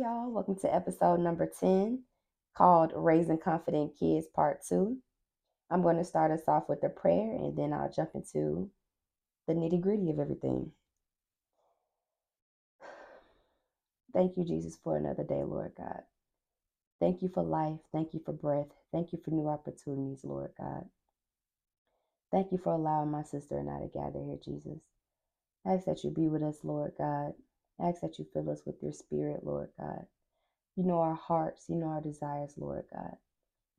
Hey y'all, welcome to episode number 10 called Raising Confident Kids Part 2. I'm going to start us off with a prayer and then I'll jump into the nitty gritty of everything. Thank you, Jesus, for another day, Lord God. Thank you for life. Thank you for breath. Thank you for new opportunities, Lord God. Thank you for allowing my sister and I to gather here, Jesus. I ask that you be with us, Lord God. I ask that you fill us with your spirit, Lord God. You know our hearts. You know our desires, Lord God.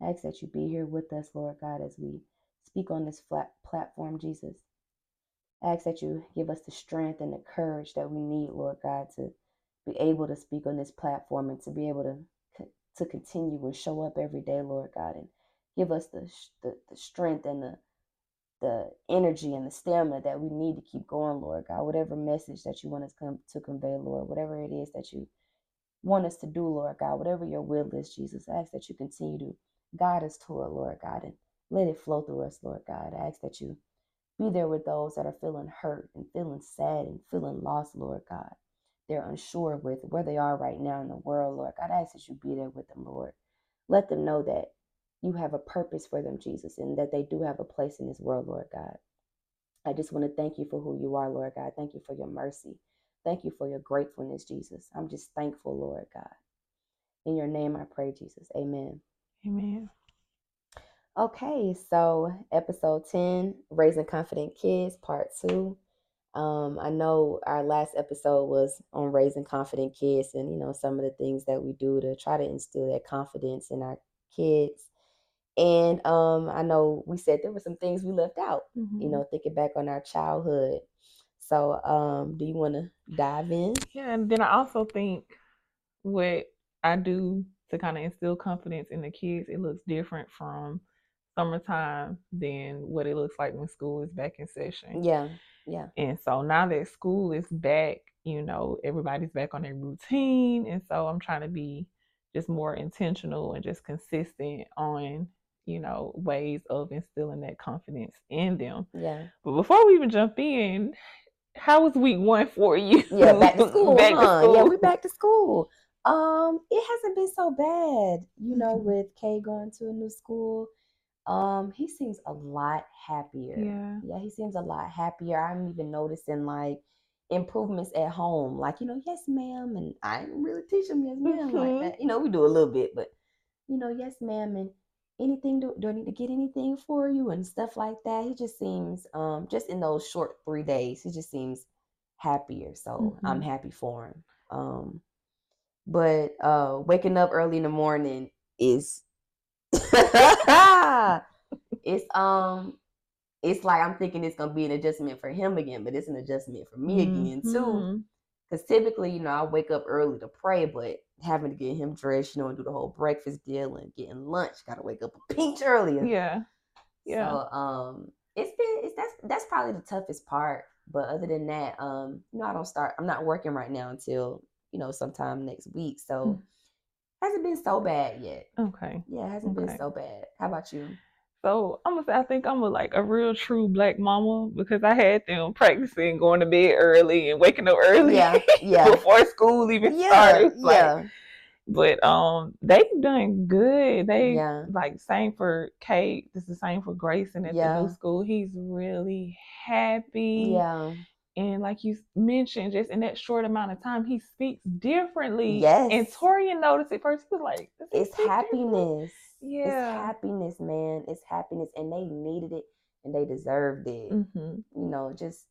I ask that you be here with us, Lord God, as we speak on this platform, Jesus. I ask that you give us the strength and the courage that we need, Lord God, to be able to speak on this platform and to be able to continue and show up every day, Lord God, and give us the strength and the energy and the stamina that we need to keep going, Lord God. Whatever message that you want us to convey, Lord, whatever it is that you want us to do, Lord God, whatever your will is, Jesus, I ask that you continue to guide us to it, Lord God, and let it flow through us, Lord God. I ask that you be there with those that are feeling hurt and feeling sad and feeling lost, Lord God. They're unsure with where they are right now in the world, Lord God. I ask that you be there with them, Lord. Let them know that you have a purpose for them, Jesus, and that they do have a place in this world, Lord God. I just want to thank you for who you are, Lord God. Thank you for your mercy. Thank you for your gratefulness, Jesus. I'm just thankful, Lord God. In your name I pray, Jesus. Amen. Amen. Okay, so episode 10, Raising Confident Kids, part 2. I know our last episode was on raising confident kids and, some of the things that we do to try to instill that confidence in our kids. And I know we said there were some things we left out, thinking back on our childhood. So do you want to dive in? Yeah, and then I also think what I do to kind of instill confidence in the kids, it looks different from summertime than what it looks like when school is back in session. Yeah. And so now that school is back, everybody's back on their routine. And so I'm trying to be just more intentional and just consistent on ways of instilling that confidence in them. Yeah. But before we even jump in, how was week 1 for you? Yeah, back to school. Back to school. Yeah, we back to school. It hasn't been so bad, with Kay going to a new school. He seems a lot happier. Yeah, he seems a lot happier. I'm even noticing improvements at home. Yes, ma'am, and I didn't really teach him yes, ma'am, like that. We do a little bit, but yes, ma'am, and anything, do I need to get anything for you and stuff like that. He just seems, just in those short 3 days, he just seems happier. So I'm happy for him. But waking up early in the morning is it's like I'm thinking it's gonna be an adjustment for him again, but it's an adjustment for me again too. Because typically, I wake up early to pray, but having to get him dressed, and do the whole breakfast deal and getting lunch, gotta wake up a pinch earlier. Yeah. So that's probably the toughest part. But other than that, I'm not working right now until sometime next week. So hasn't been so bad yet. Okay. Yeah, it hasn't been so bad. How about you? So I think I'm a real true black mama because I had them practicing going to bed early and waking up early before school even started. Yeah. But they've done good. They same for Kate. This is the same for Grayson at the new school. He's really happy. Yeah. And like you mentioned, just in that short amount of time, he speaks differently. Yes. And Torian noticed it first. He was like, it's happiness. Different. Yeah. It's happiness, man. It's happiness. And they needed it and they deserved it. Just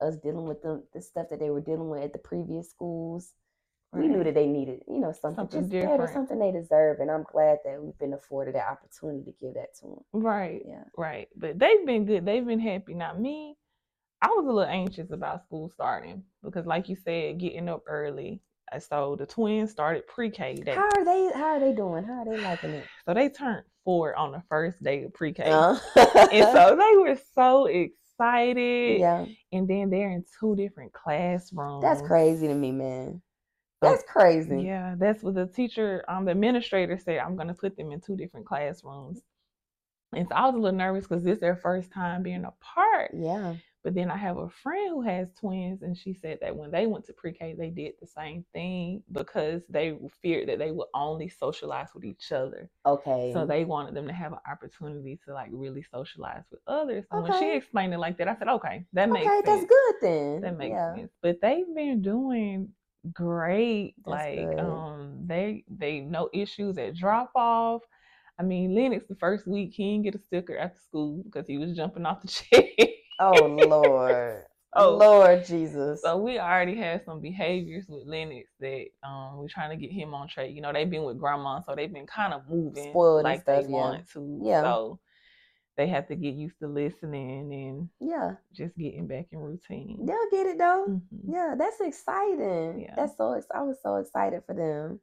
us dealing with the stuff that they were dealing with at the previous schools. We knew that they needed, something just different. Better, something they deserve. And I'm glad that we've been afforded that opportunity to give that to them. Right. Yeah. Right. But they've been good. They've been happy. Not me. I was a little anxious about school starting because, like you said, getting up early. So the twins started pre-K day. How are they doing? How are they liking it? So they turned 4 on the first day of pre-K. And so they were so excited. Yeah. And then they're in 2 different classrooms. That's crazy to me, man. That's crazy. Yeah, that's what the teacher, the administrator said, I'm going to put them in 2 different classrooms. And so I was a little nervous because this is their first time being apart. Yeah. But then I have a friend who has twins, and she said that when they went to pre-K, they did the same thing because they feared that they would only socialize with each other. Okay. So they wanted them to have an opportunity to like really socialize with others. And when she explained it like that, I said, okay, that makes sense. Okay, that's good then. That makes sense. But they've been doing great. That's good. They no issues at drop off. I mean, Lennox, the first week, he didn't get a sticker after school because he was jumping off the chair. Oh, Lord. Oh, Lord Jesus. So we already had some behaviors with Lennox that we're trying to get him on track. You know, they've been with grandma, so they've been kind of moving spoiled like stuff, they want to. Yeah. So they have to get used to listening and just getting back in routine. They'll get it, though. Mm-hmm. Yeah, that's exciting. Yeah. That's so I was so excited for them.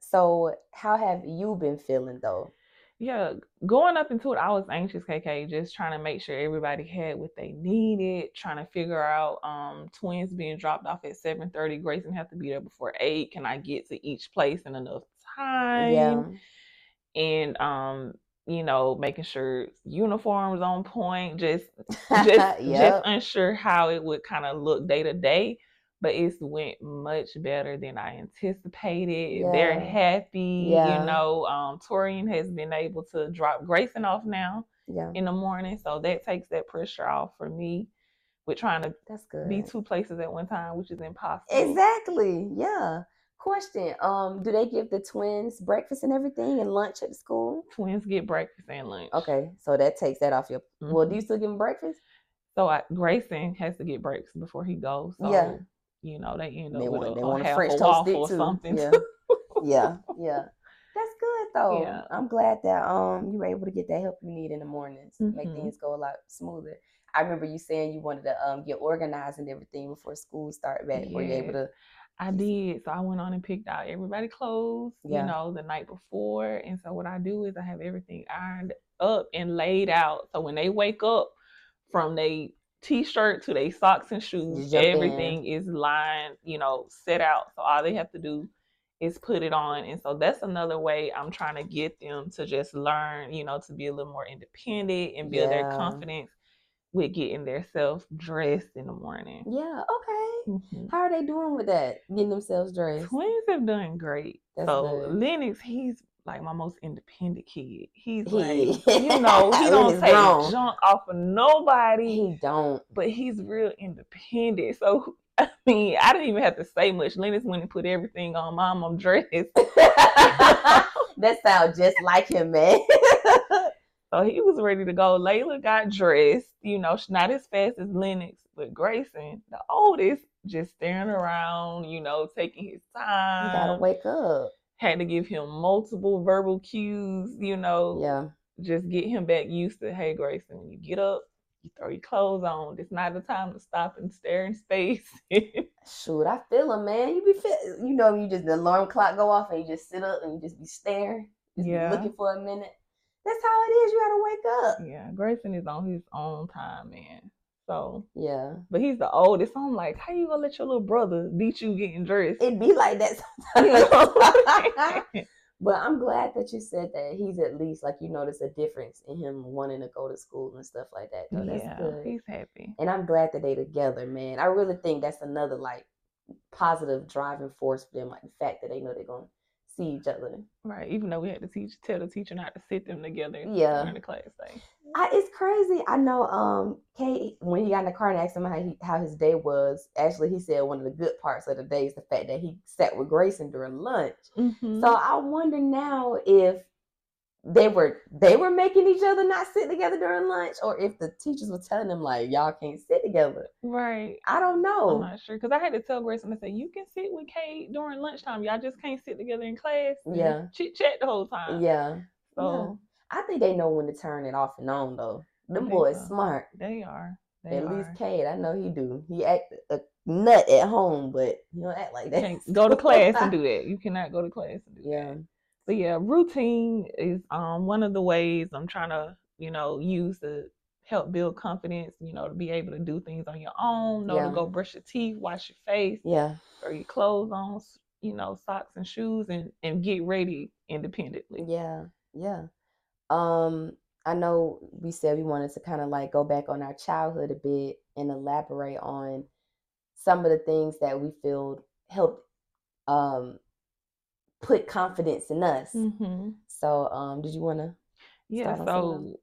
So how have you been feeling, though? Yeah, going up into it, I was anxious, KK, just trying to make sure everybody had what they needed, trying to figure out twins being dropped off at 7:30. Grayson have to be there before 8. Can I get to each place in enough time? Yeah. And, you know, making sure uniforms on point, just unsure how it would kind of look day to day. But it's went much better than I anticipated. Yeah. They're happy. Yeah. You know, Torian has been able to drop Grayson off now in the morning. So that takes that pressure off for me with trying to be two places at one time, which is impossible. Exactly. Yeah. Question. Do they give the twins breakfast and everything and lunch at the school? Twins get breakfast and lunch. Okay. So that takes that off your... Mm-hmm. Well, do you still give them breakfast? So Grayson has to get breakfast before he goes. So yeah. You know, they end up with a French toast or something. Yeah. yeah. That's good, though. Yeah. I'm glad that you were able to get that help you need in the mornings. Mm-hmm. Make things go a lot smoother. I remember you saying you wanted to get organized and everything before school started back. Yeah. Were you able to? I did. So I went on and picked out everybody's clothes, you know, the night before. And so what I do is I have everything ironed up and laid out. So when they wake up from their T-shirt to their socks and shoes, everything is lined, you know, set out. So all they have to do is put it on. And so that's another way I'm trying to get them to just learn, you know, to be a little more independent and build their confidence with getting themselves dressed in the morning. Yeah, okay. Mm-hmm. How are they doing with that, getting themselves dressed? Twins have done great. That's so good. Lennox, he's like my most independent kid. He's like, you know, he don't take junk off of nobody. He don't. But he's real independent. So, I mean, I didn't even have to say much. Lennox went and put everything on. Mom, I'm dressed. That sounds just like him, man. So he was ready to go. Layla got dressed. You know, not as fast as Lennox, but Grayson, the oldest, just staring around, you know, taking his time. You gotta wake up. Had to give him multiple verbal cues, you know, just get him back used to, hey, Grayson, when you get up, you throw your clothes on. It's not the time to stop and stare in space. Shoot, I feel him, man. You know, you just, the alarm clock go off and you just sit up and you just be staring, just be looking for a minute. That's how it is. You got to wake up. Yeah, Grayson is on his own time, man. So but he's the oldest, so I'm like, how you gonna let your little brother beat you getting dressed? It'd be like that sometimes. But I'm glad that you said that. He's at least like, you notice a difference in him wanting to go to school and stuff like that. So that's good. He's happy, and I'm glad that they together, man. I really think that's another like positive driving force for them, like the fact that they know they're gonna see each other. Right. Even though we had to tell the teacher not to sit them together during the class thing. It's crazy. I know Kate, when he got in the car and asked him how his day was, actually he said one of the good parts of the day is the fact that he sat with Grayson during lunch. Mm-hmm. So I wonder now if they were making each other not sit together during lunch, or if the teachers were telling them like, y'all can't sit together. Right. I don't know. I'm not sure, because I had to tell Grayson, I said, you can sit with Kate during lunchtime, y'all just can't sit together in class. Yeah. Chit chat the whole time. Yeah. So I think they know when to turn it off and on, though. Them boys smart. They are. At least Kate, I know he do. He act a nut at home, but you don't act like that. You can't go to class and do that. You cannot go to class and do that. But yeah, routine is one of the ways I'm trying to, you know, use to help build confidence, you know, to be able to do things on your own, know to go brush your teeth, wash your face, throw your clothes on, you know, socks and shoes, and get ready independently. Yeah. I know we said we wanted to kind of like go back on our childhood a bit and elaborate on some of the things that we feel helped put confidence in us. Mm-hmm. So did you want to? Yeah, so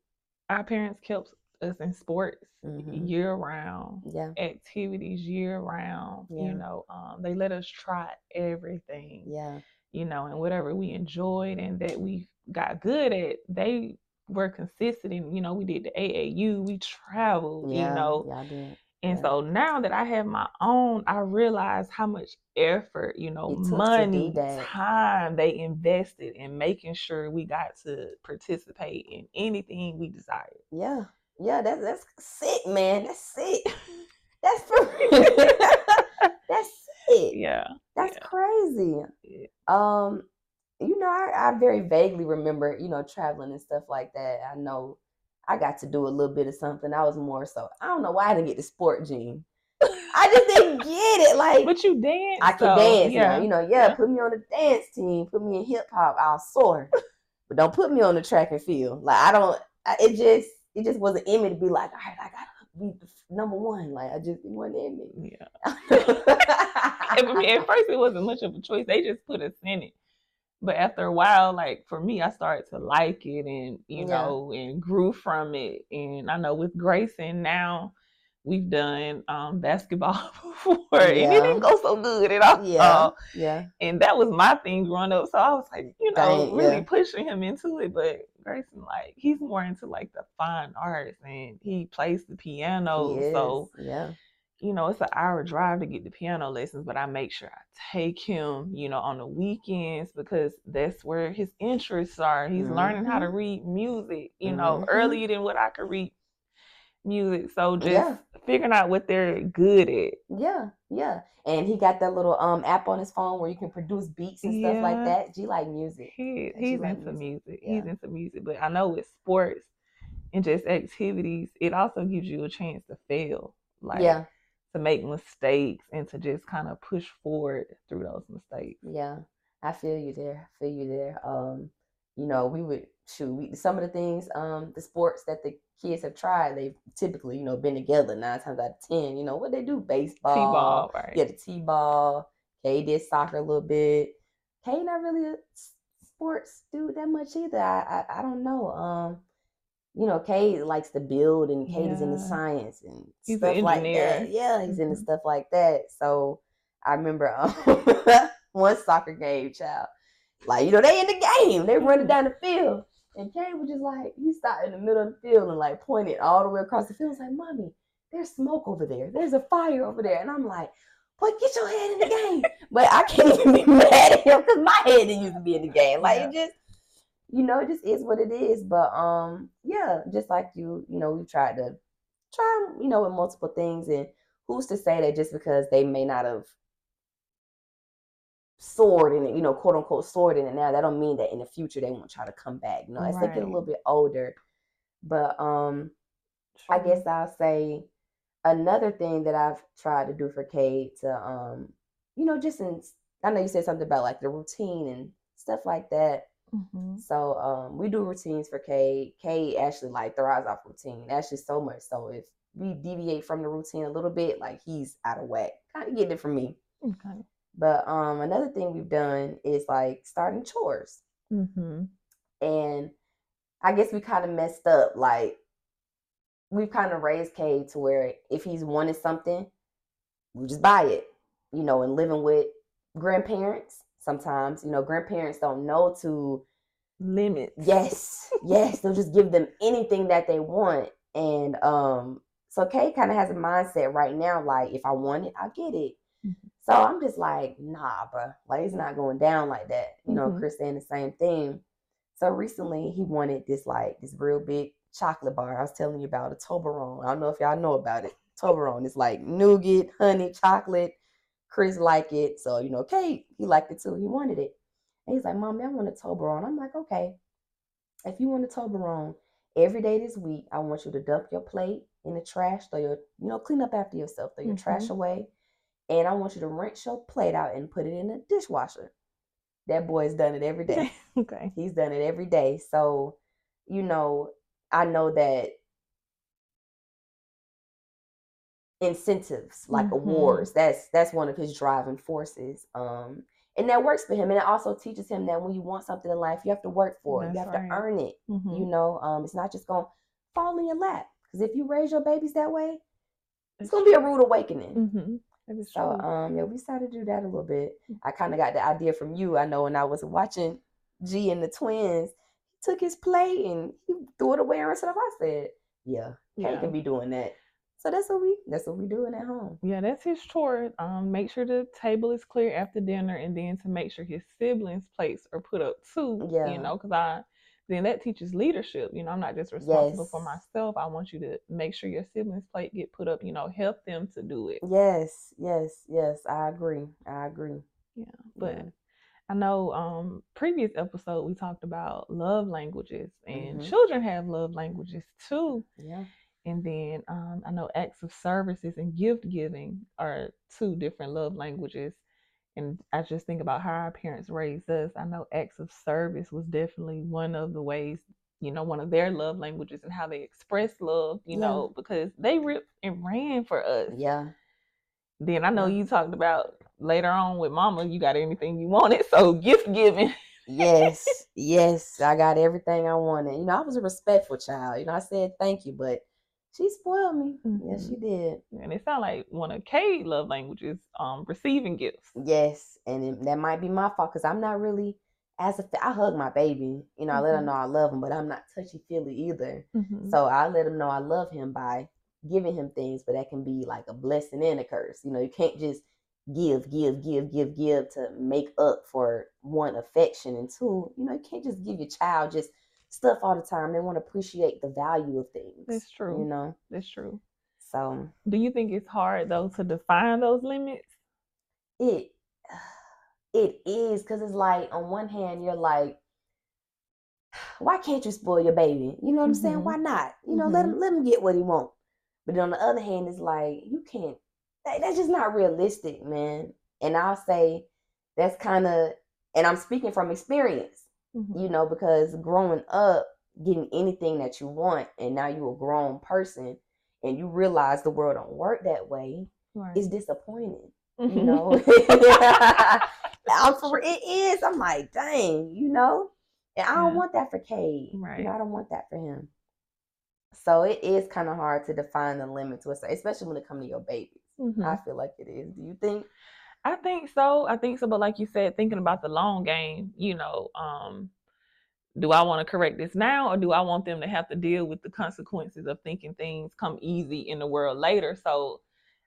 our parents kept us in sports mm-hmm. year round, yeah. activities year round, yeah. you know, they let us try everything, yeah, you know, and whatever we enjoyed and that we got good at, they were consistent. And, you know, we did the AAU, we traveled, yeah, you know, yeah, I did. And yeah. so now that I have my own, I realize how much effort, you know, money, time they invested in making sure we got to participate in anything we desired. Yeah. Yeah, that's sick, man. That's sick. That's for real. That's sick. Yeah. That's yeah. crazy. Yeah. You know, I very vaguely remember, you know, traveling and stuff like that. I know I got to do a little bit of something. I was more so, I don't know why I didn't get the sport gene. I just didn't get it. Like, but you dance. I can dance yeah. now. You know, yeah, yeah, put me on the dance team. Put me in hip hop. I'll soar. But don't put me on the track and field. Like, I don't, it just wasn't in me to be like, all right, I gotta be number one. Like, I just wasn't in me. Yeah. At first, it wasn't much of a choice. They just put us in it. But after a while, like for me, I started to like it and, you yeah. know, and grew from it. And I know with Grayson now, we've done basketball before yeah. and it didn't go so good at all. Yeah. yeah. And that was my thing growing up. So I was like, you know, dang, really yeah. pushing him into it. But Grayson, like, he's more into like the fine arts and he plays the piano. So, yeah. you know, it's an hour drive to get the piano lessons, but I make sure I take him, you know, on the weekends because that's where his interests are. He's mm-hmm. learning how to read music, you mm-hmm. know, earlier than what I could read music. So just yeah. figuring out what they're good at. Yeah, yeah. And he got that little app on his phone where you can produce beats and yeah. stuff like that. G like music. He's like into music. Yeah. He's into music. But I know with sports and just activities, it also gives you a chance to fail. Like yeah. to make mistakes and to just kind of push forward through those mistakes. Yeah, I feel you there. I feel you there. You know, we would some of the things, the sports that the kids have tried, they've typically, you know, been together 9 times out of 10. You know, what they do? Baseball. T-ball, right. Yeah, the T-ball. Kay did soccer a little bit. Kay not really a sports dude that much either. I don't know. You know, Kay likes to build and Katie's yeah. into science and he's stuff an like that. Yeah, he's mm-hmm. into stuff like that. So I remember one soccer game, child. Like, you know, they in the game. They running down the field. And Kay was just like, he stopped in the middle of the field and like pointed all the way across the field. He was like, Mommy, there's smoke over there. There's a fire over there. And I'm like, boy, get your head in the game. But I can't even be mad at him because my head didn't used to be in the game. Like, yeah. it just... You know, it just is what it is. But, yeah, just like you know, we've tried to try, you know, with multiple things. And who's to say that just because they may not have soared in it, you know, quote unquote soared in it now, that don't mean that in the future they won't try to come back. You know, as right. they get a little bit older. But I guess I'll say another thing that I've tried to do for Kate to, you know, just in, I know you said something about like the routine and stuff like that. Mm-hmm. So we do routines for Kay. Kay actually like thrives off routine. Actually, so much so if we deviate from the routine a little bit, like he's out of whack. Kind of getting it from me. Okay. But another thing we've done is like starting chores. Mm-hmm. And I guess we kind of messed up. Like we've kind of raised Kay to where if he's wanted something, we just buy it. You know, and living with grandparents. Sometimes, you know, grandparents don't know to limit. Yes. Yes. They'll just give them anything that they want. And so Kay kind of has a mindset right now, like, if I want it, I'll get it. Mm-hmm. So I'm just like, nah, bro. Like, it's not going down like that. You know, mm-hmm. Chris saying the same thing. So recently he wanted this, like, this real big chocolate bar. I was telling you about a Toblerone. I don't know if y'all know about it. Toblerone is like nougat, honey, chocolate. Chris liked it, so, you know, Kate, he liked it too. He wanted it. And he's like, Mommy, I want a Toblerone. I'm like, okay, if you want a Toblerone, every day this week, I want you to dump your plate in the trash, throw your, you know, clean up after yourself, throw your mm-hmm. trash away, and I want you to rinse your plate out and put it in the dishwasher. That boy's done it every day. Okay. He's done it every day. So, you know, I know that incentives like awards, that's one of his driving forces. And that works for him. And it also teaches him that when you want something in life, you have to work for it. That's you have to earn it. You know, it's not just going to fall in your lap. Because if you raise your babies that way, it's going to be a rude awakening. So, yeah, we started to do that a little bit. I kind of got the idea from you. I know when I was watching G and the twins, he took his plate and he threw it away and stuff. I said, yeah, he can be doing that. So that's what we doing at home. Yeah, that's his chore. Make sure the table is clear after dinner, and then to make sure his siblings' plates are put up too. Yeah. You know, because then that teaches leadership. You know, I'm not just responsible for myself. I want you to make sure your siblings' plate get put up. You know, help them to do it. Yes. I agree. Yeah, but. Yeah. I know previous episode we talked about love languages, and children have love languages too. Yeah. And then I know acts of services and gift giving are two different love languages. And I just think about how our parents raised us. I know acts of service was definitely one of the ways, you know, one of their love languages and how they expressed love, you know, because they ripped and ran for us. Yeah. Then I know you talked about later on with mama, you got anything you wanted. So gift giving. Yes. I got everything I wanted. You know, I was a respectful child. You know, I said thank you, but she spoiled me. Yes, she did. And it sounded like one of Kay's love languages, receiving gifts. Yes. And that might be my fault because I'm not really I hug my baby. You know, I let her know I love him, but I'm not touchy-feely either. So I let him know I love him by giving him things, but that can be like a blessing and a curse. You know, you can't just give to make up for one, affection, and two, you know, you can't just give your child just stuff all the time. They want to appreciate the value of things. That's true. You know, that's true. So do you think it's hard though to define those limits? It is, because it's like on one hand you're like, why can't you spoil your baby? You know what I'm saying? Why not? You know, let him get what he wants. But on the other hand, it's like you can't. That's just not realistic, man. And I'll say that's kind of, and I'm speaking from experience, you know, because growing up, getting anything that you want, and now you're a grown person and you realize the world don't work that way, it's disappointing, you know. It is. I'm like, dang, you know, and I don't want that for Cade. You know, I don't want that for him. So it is kind of hard to define the limits, especially when it comes to your baby. I feel like it is. Do you think? I think so. But like you said, thinking about the long game, you know, do I want to correct this now, or do I want them to have to deal with the consequences of thinking things come easy in the world later? So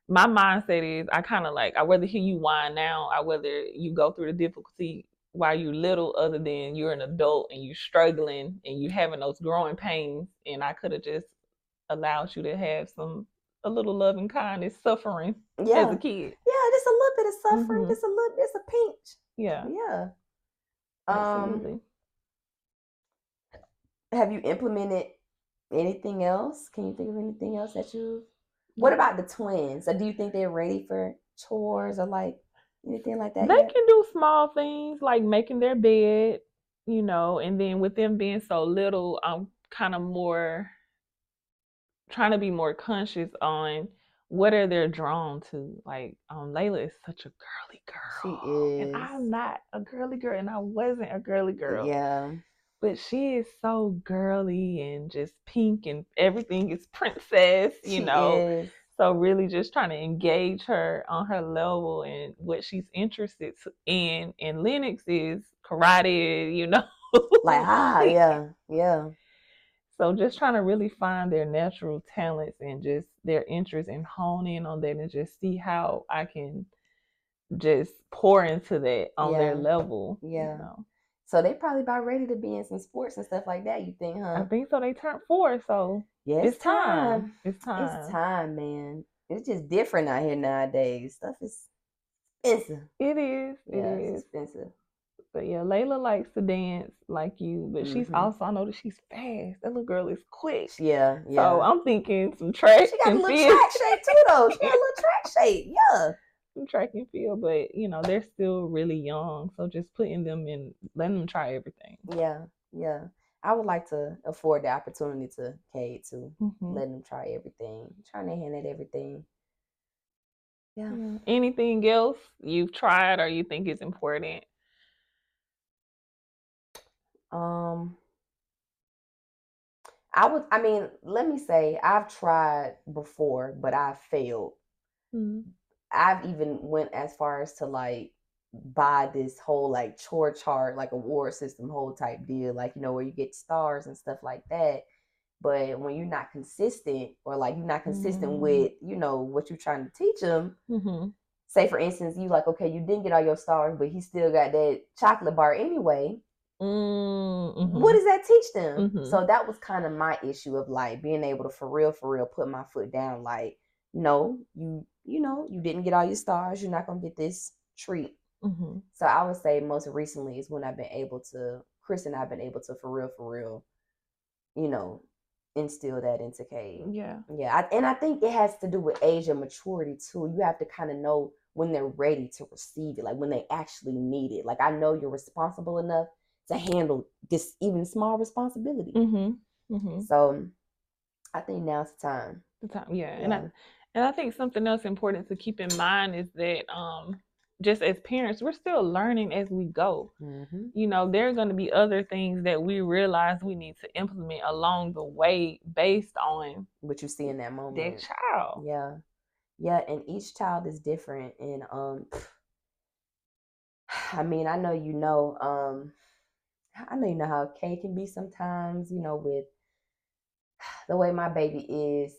my mindset is, I kind of like, I rather hear you whine now, I rather you go through the difficulty while you're little, other than you're an adult and you're struggling and you're having those growing pains, and I could have just allowed you to have a little love and kindness suffering as a kid. Yeah, just a little bit of suffering. Just a little bit, it's a pinch. Yeah. Absolutely. Have you implemented anything else? Can you think of anything else that you... What about the twins? Do you think they're ready for chores or like anything like that? They can do small things like making their bed, you know, and then with them being so little, I'm kind of more... trying to be more conscious on what are they drawn to. Like Layla is such a girly girl. She is. And I'm not a girly girl, and I wasn't a girly girl. Yeah. But she is so girly and just pink, and everything is princess, you know. So really just trying to engage her on her level and what she's interested in. And Lennox is karate, you know. Yeah. So just trying to really find their natural talents and just their interests and hone in on that and just see how I can just pour into that on their level. Yeah. You know? So they probably about ready to be in some sports and stuff like that, you think, huh? I think so. They turned 4, so it's time. It's time, man. It's just different out here nowadays. Stuff is expensive. It is. It's expensive. But yeah, Layla likes to dance like you, but she's also, I know that she's fast. That little girl is quick. Yeah. So I'm thinking some track. She got a little track shape too, though. She got a little track shape. Yeah. Some track and field, but you know, they're still really young. So just putting them in, letting them try everything. Yeah. I would like to afford the opportunity to Cade to let him try everything, trying to hint at everything. Yeah. Anything else you've tried or you think is important? Let me say I've tried before, but I failed. Mm-hmm. I've even went as far as to like buy this whole like chore chart, like award system whole type deal, like, you know, where you get stars and stuff like that. But when you're not consistent or like you're not consistent with, you know, what you're trying to teach them, say for instance, you like, okay, you didn't get all your stars, but he still got that chocolate bar anyway. What does that teach them? So that was kind of my issue of like being able to for real put my foot down, like, no, you know, you didn't get all your stars, you're not gonna get this treat. So I would say most recently is when I've been able to, Chris and I've been able to for real, you know, instill that into Cade. I think it has to do with age and maturity too. You have to kind of know when they're ready to receive it, like when they actually need it. Like I know you're responsible enough to handle this even small responsibility. So I think now's the time. Yeah. And I think something else important to keep in mind is that just as parents, we're still learning as we go. You know, there are going to be other things that we realize we need to implement along the way based on what you see in that moment. That child. Yeah. And each child is different. And I know you know how Cade can be sometimes, you know, with the way my baby is.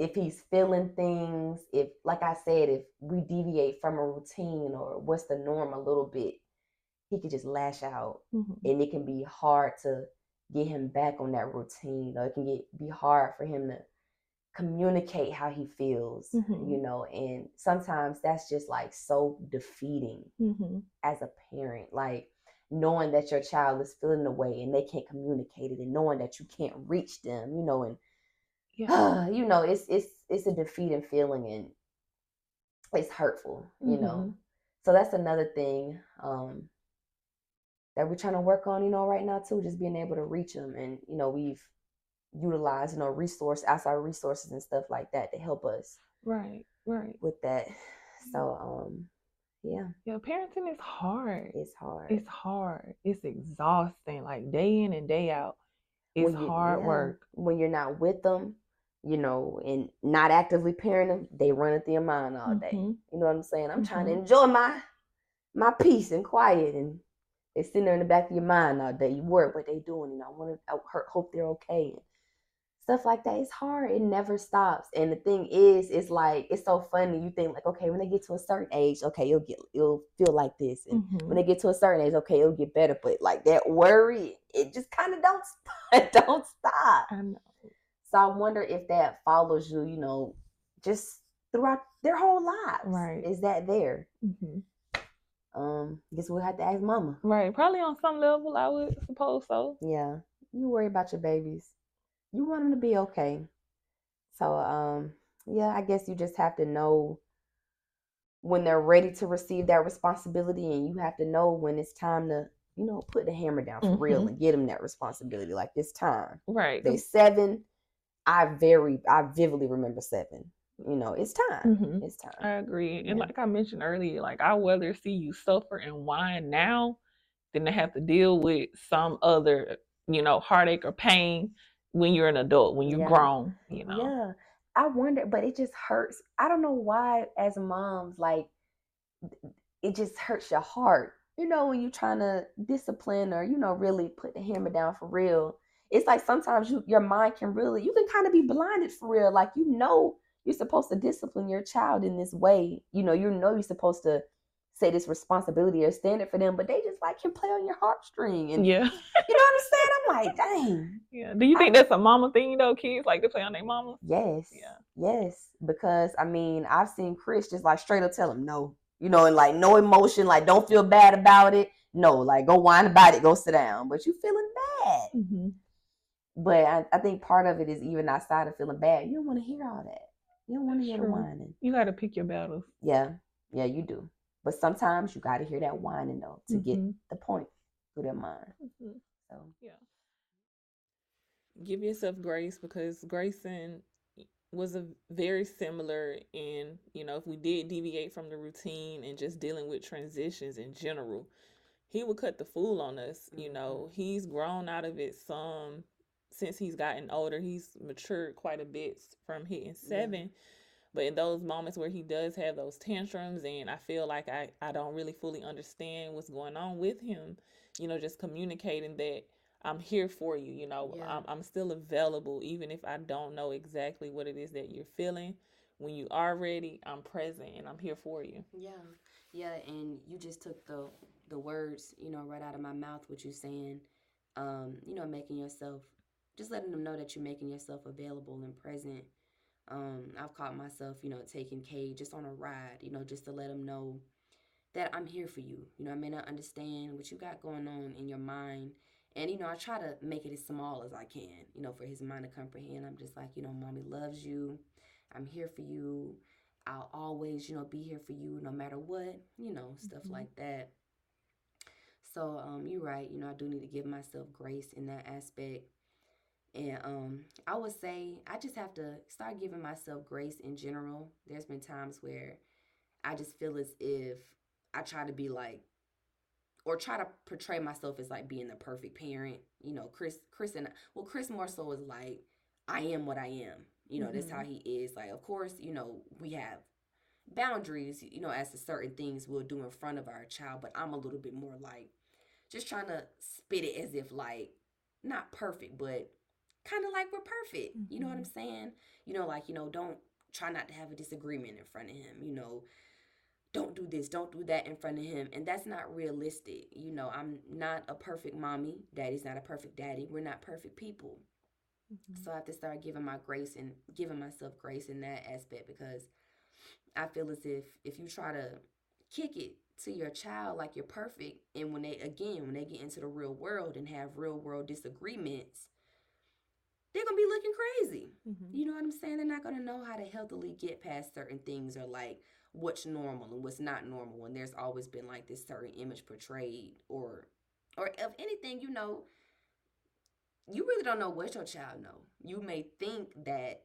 If he's feeling things, if, like I said, if we deviate from a routine or what's the norm a little bit, he could just lash out. And it can be hard to get him back on that routine. Or it can be hard for him to communicate how he feels, you know, and sometimes that's just like so defeating as a parent, like knowing that your child is feeling the way and they can't communicate it and knowing that you can't reach them, you know, and you know, it's a defeating feeling and it's hurtful, you know. So that's another thing that we're trying to work on, you know, right now too, just being able to reach them. And, you know, we've utilized, you know, outside resources and stuff like that to help us. Right. With that. So, yeah, parenting is hard. It's hard. It's exhausting, like day in and day out. It's hard work. When you're not with them, you know, and not actively parenting them, they running through your mind all day. You know what I'm saying? I'm trying to enjoy my peace and quiet, and it's sitting there in the back of your mind all day. You worry what they doing, and I hope they're okay and stuff like that. It's hard. It never stops. And the thing is, it's like, it's so funny. You think like, okay, when they get to a certain age, okay, it'll feel like this, and when they get to a certain age, okay, it'll get better. But like that worry, it just kind of don't stop. I know. So I wonder if that follows you, you know, just throughout their whole lives. Right. Is that there? Guess we'll have to ask mama. Right. Probably on some level, I would suppose so. Yeah. You worry about your babies. You want them to be okay. So, I guess you just have to know when they're ready to receive that responsibility, and you have to know when it's time to, you know, put the hammer down for real and get them that responsibility. Like this time, right? They 7. I vividly remember 7. You know, it's time. It's time. I agree. Yeah. And like I mentioned earlier, like I rather see you suffer and whine now than to have to deal with some other, you know, heartache or pain when you're an adult, when you're grown. You know. Yeah, I wonder, but it just hurts. I don't know why, as moms, like it just hurts your heart. You know, when you're trying to discipline or, you know, really put the hammer down for real, it's like sometimes your mind can really, you can kind of be blinded for real. Like, you know, you're supposed to discipline your child in this way. You know, you're supposed to say this responsibility or standard for them, but they just like can play on your heartstring. And yeah. You know what I'm saying? I'm like, dang. Yeah. Do you think that's a mama thing though, kids? Like they play on their mama? Yes. Yeah. Yes. Because I mean, I've seen Chris just like straight up tell him no. You know, and like no emotion, like don't feel bad about it. No, like go whine about it, go sit down. But you feeling bad. But I think part of it is even outside of feeling bad. You don't want to hear all that. You don't want to hear the whining. You got to pick your battles. Yeah. Yeah, you do. But sometimes you got to hear that whining though to get the point through their mind. So, yeah. give yourself grace, because Grayson was a very similar in, you know, if we did deviate from the routine and just dealing with transitions in general, he would cut the fool on us. You know, he's grown out of it some since he's gotten older. He's matured quite a bit from hitting 7. Yeah. But in those moments where he does have those tantrums and I feel like I don't really fully understand what's going on with him, you know, just communicating that I'm here for you, you know, yeah. I'm still available, even if I don't know exactly what it is that you're feeling. When you are ready, I'm present and I'm here for you. Yeah. Yeah. And you just took the words, you know, right out of my mouth, what you're saying, you know, making yourself, just letting them know that you're making yourself available and present. I've caught myself, you know, taking Kay just on a ride, you know, just to let him know that I'm here for you. You know, I may not understand what you got going on in your mind. And, you know, I try to make it as small as I can, you know, for his mind to comprehend. I'm just like, you know, Mommy loves you. I'm here for you. I'll always, you know, be here for you no matter what, you know, stuff like that. So you're right. You know, I do need to give myself grace in that aspect. And I would say I just have to start giving myself grace in general. There's been times where I just feel as if I try to be like, or try to portray myself as like being the perfect parent. You know, Chris more so is like, I am what I am. You know, that's how he is. Like, of course, you know, we have boundaries, you know, as to certain things we'll do in front of our child. But I'm a little bit more like just trying to spit it as if like not perfect, but kind of like we're perfect. You know what I'm saying? You know, like, you know, don't try not to have a disagreement in front of him, you know, don't do this, don't do that in front of him. And that's not realistic. You know, I'm not a perfect mommy. Daddy's not a perfect daddy. We're not perfect people. So I have to start giving my grace and giving myself grace in that aspect, because I feel as if you try to kick it to your child like you're perfect, and when they get into the real world and have real world disagreements, they're going to be looking crazy. You know what I'm saying? They're not going to know how to healthily get past certain things, or like what's normal and what's not normal. And there's always been like this certain image portrayed, or if anything, you know, you really don't know what your child know. You may think that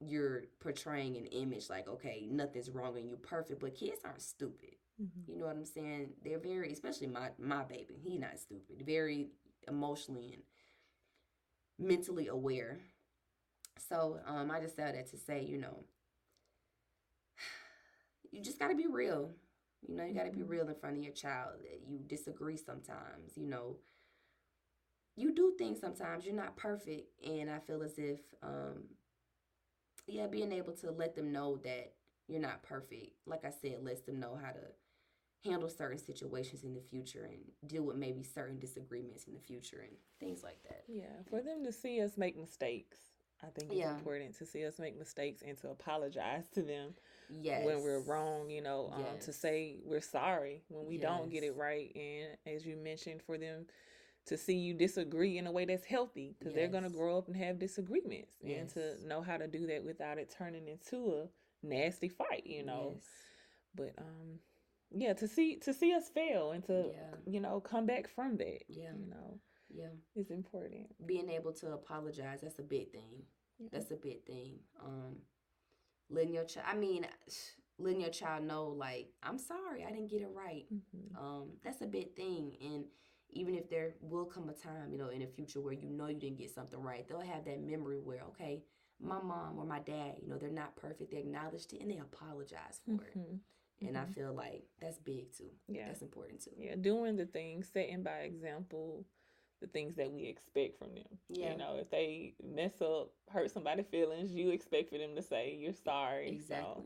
you're portraying an image like, okay, nothing's wrong and you're perfect, but kids aren't stupid. You know what I'm saying? They're very, especially my baby, he's not stupid, very emotionally and mentally aware. So I just said that to say, you know, you just got to be real. You know, you got to be real in front of your child. You disagree sometimes, you know, you do things sometimes, you're not perfect. And I feel as if being able to let them know that you're not perfect, like I said, lets them know how to handle certain situations in the future and deal with maybe certain disagreements in the future and things like that. Yeah, for them to see us make mistakes. I think it's important to see us make mistakes and to apologize to them when we're wrong, you know, to say we're sorry when we don't get it right. And as you mentioned, for them to see you disagree in a way that's healthy, because they're going to grow up and have disagreements and to know how to do that without it turning into a nasty fight, you know. But, yeah, to see us fail and to, you know, come back from that, you know, it's important. Being able to apologize, that's a big thing. Yeah. That's a big thing. Letting your child know, like, I'm sorry, I didn't get it right. That's a big thing. And even if there will come a time, you know, in the future where you know you didn't get something right, they'll have that memory where, okay, my mom or my dad, you know, they're not perfect. They acknowledged it and they apologized for it. And I feel like that's big, too. Yeah. That's important, too. Yeah, doing the things, setting by example, the things that we expect from them. Yeah. You know, if they mess up, hurt somebody's feelings, you expect for them to say, you're sorry. Exactly. So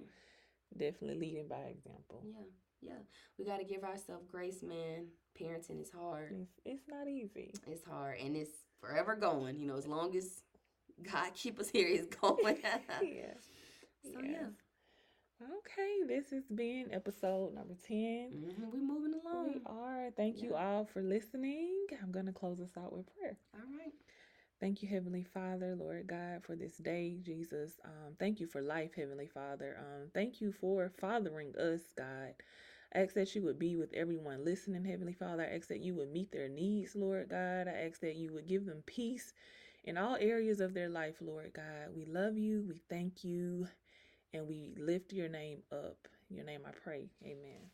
definitely leading by example. Yeah, yeah. We got to give ourselves grace, man. Parenting is hard. It's not easy. It's hard, and it's forever going. You know, as long as God keep us here, it's going. So, yeah. Okay, this has been episode number 10. We're moving along. We are. Thank you all for listening. I'm going to close us out with prayer. All right. Thank you, Heavenly Father, Lord God, for this day, Jesus. Thank you for life, Heavenly Father. Thank you for fathering us, God. I ask that you would be with everyone listening, Heavenly Father. I ask that you would meet their needs, Lord God. I ask that you would give them peace in all areas of their life, Lord God. We love you, we thank you, and we lift your name up. In your name I pray. Amen.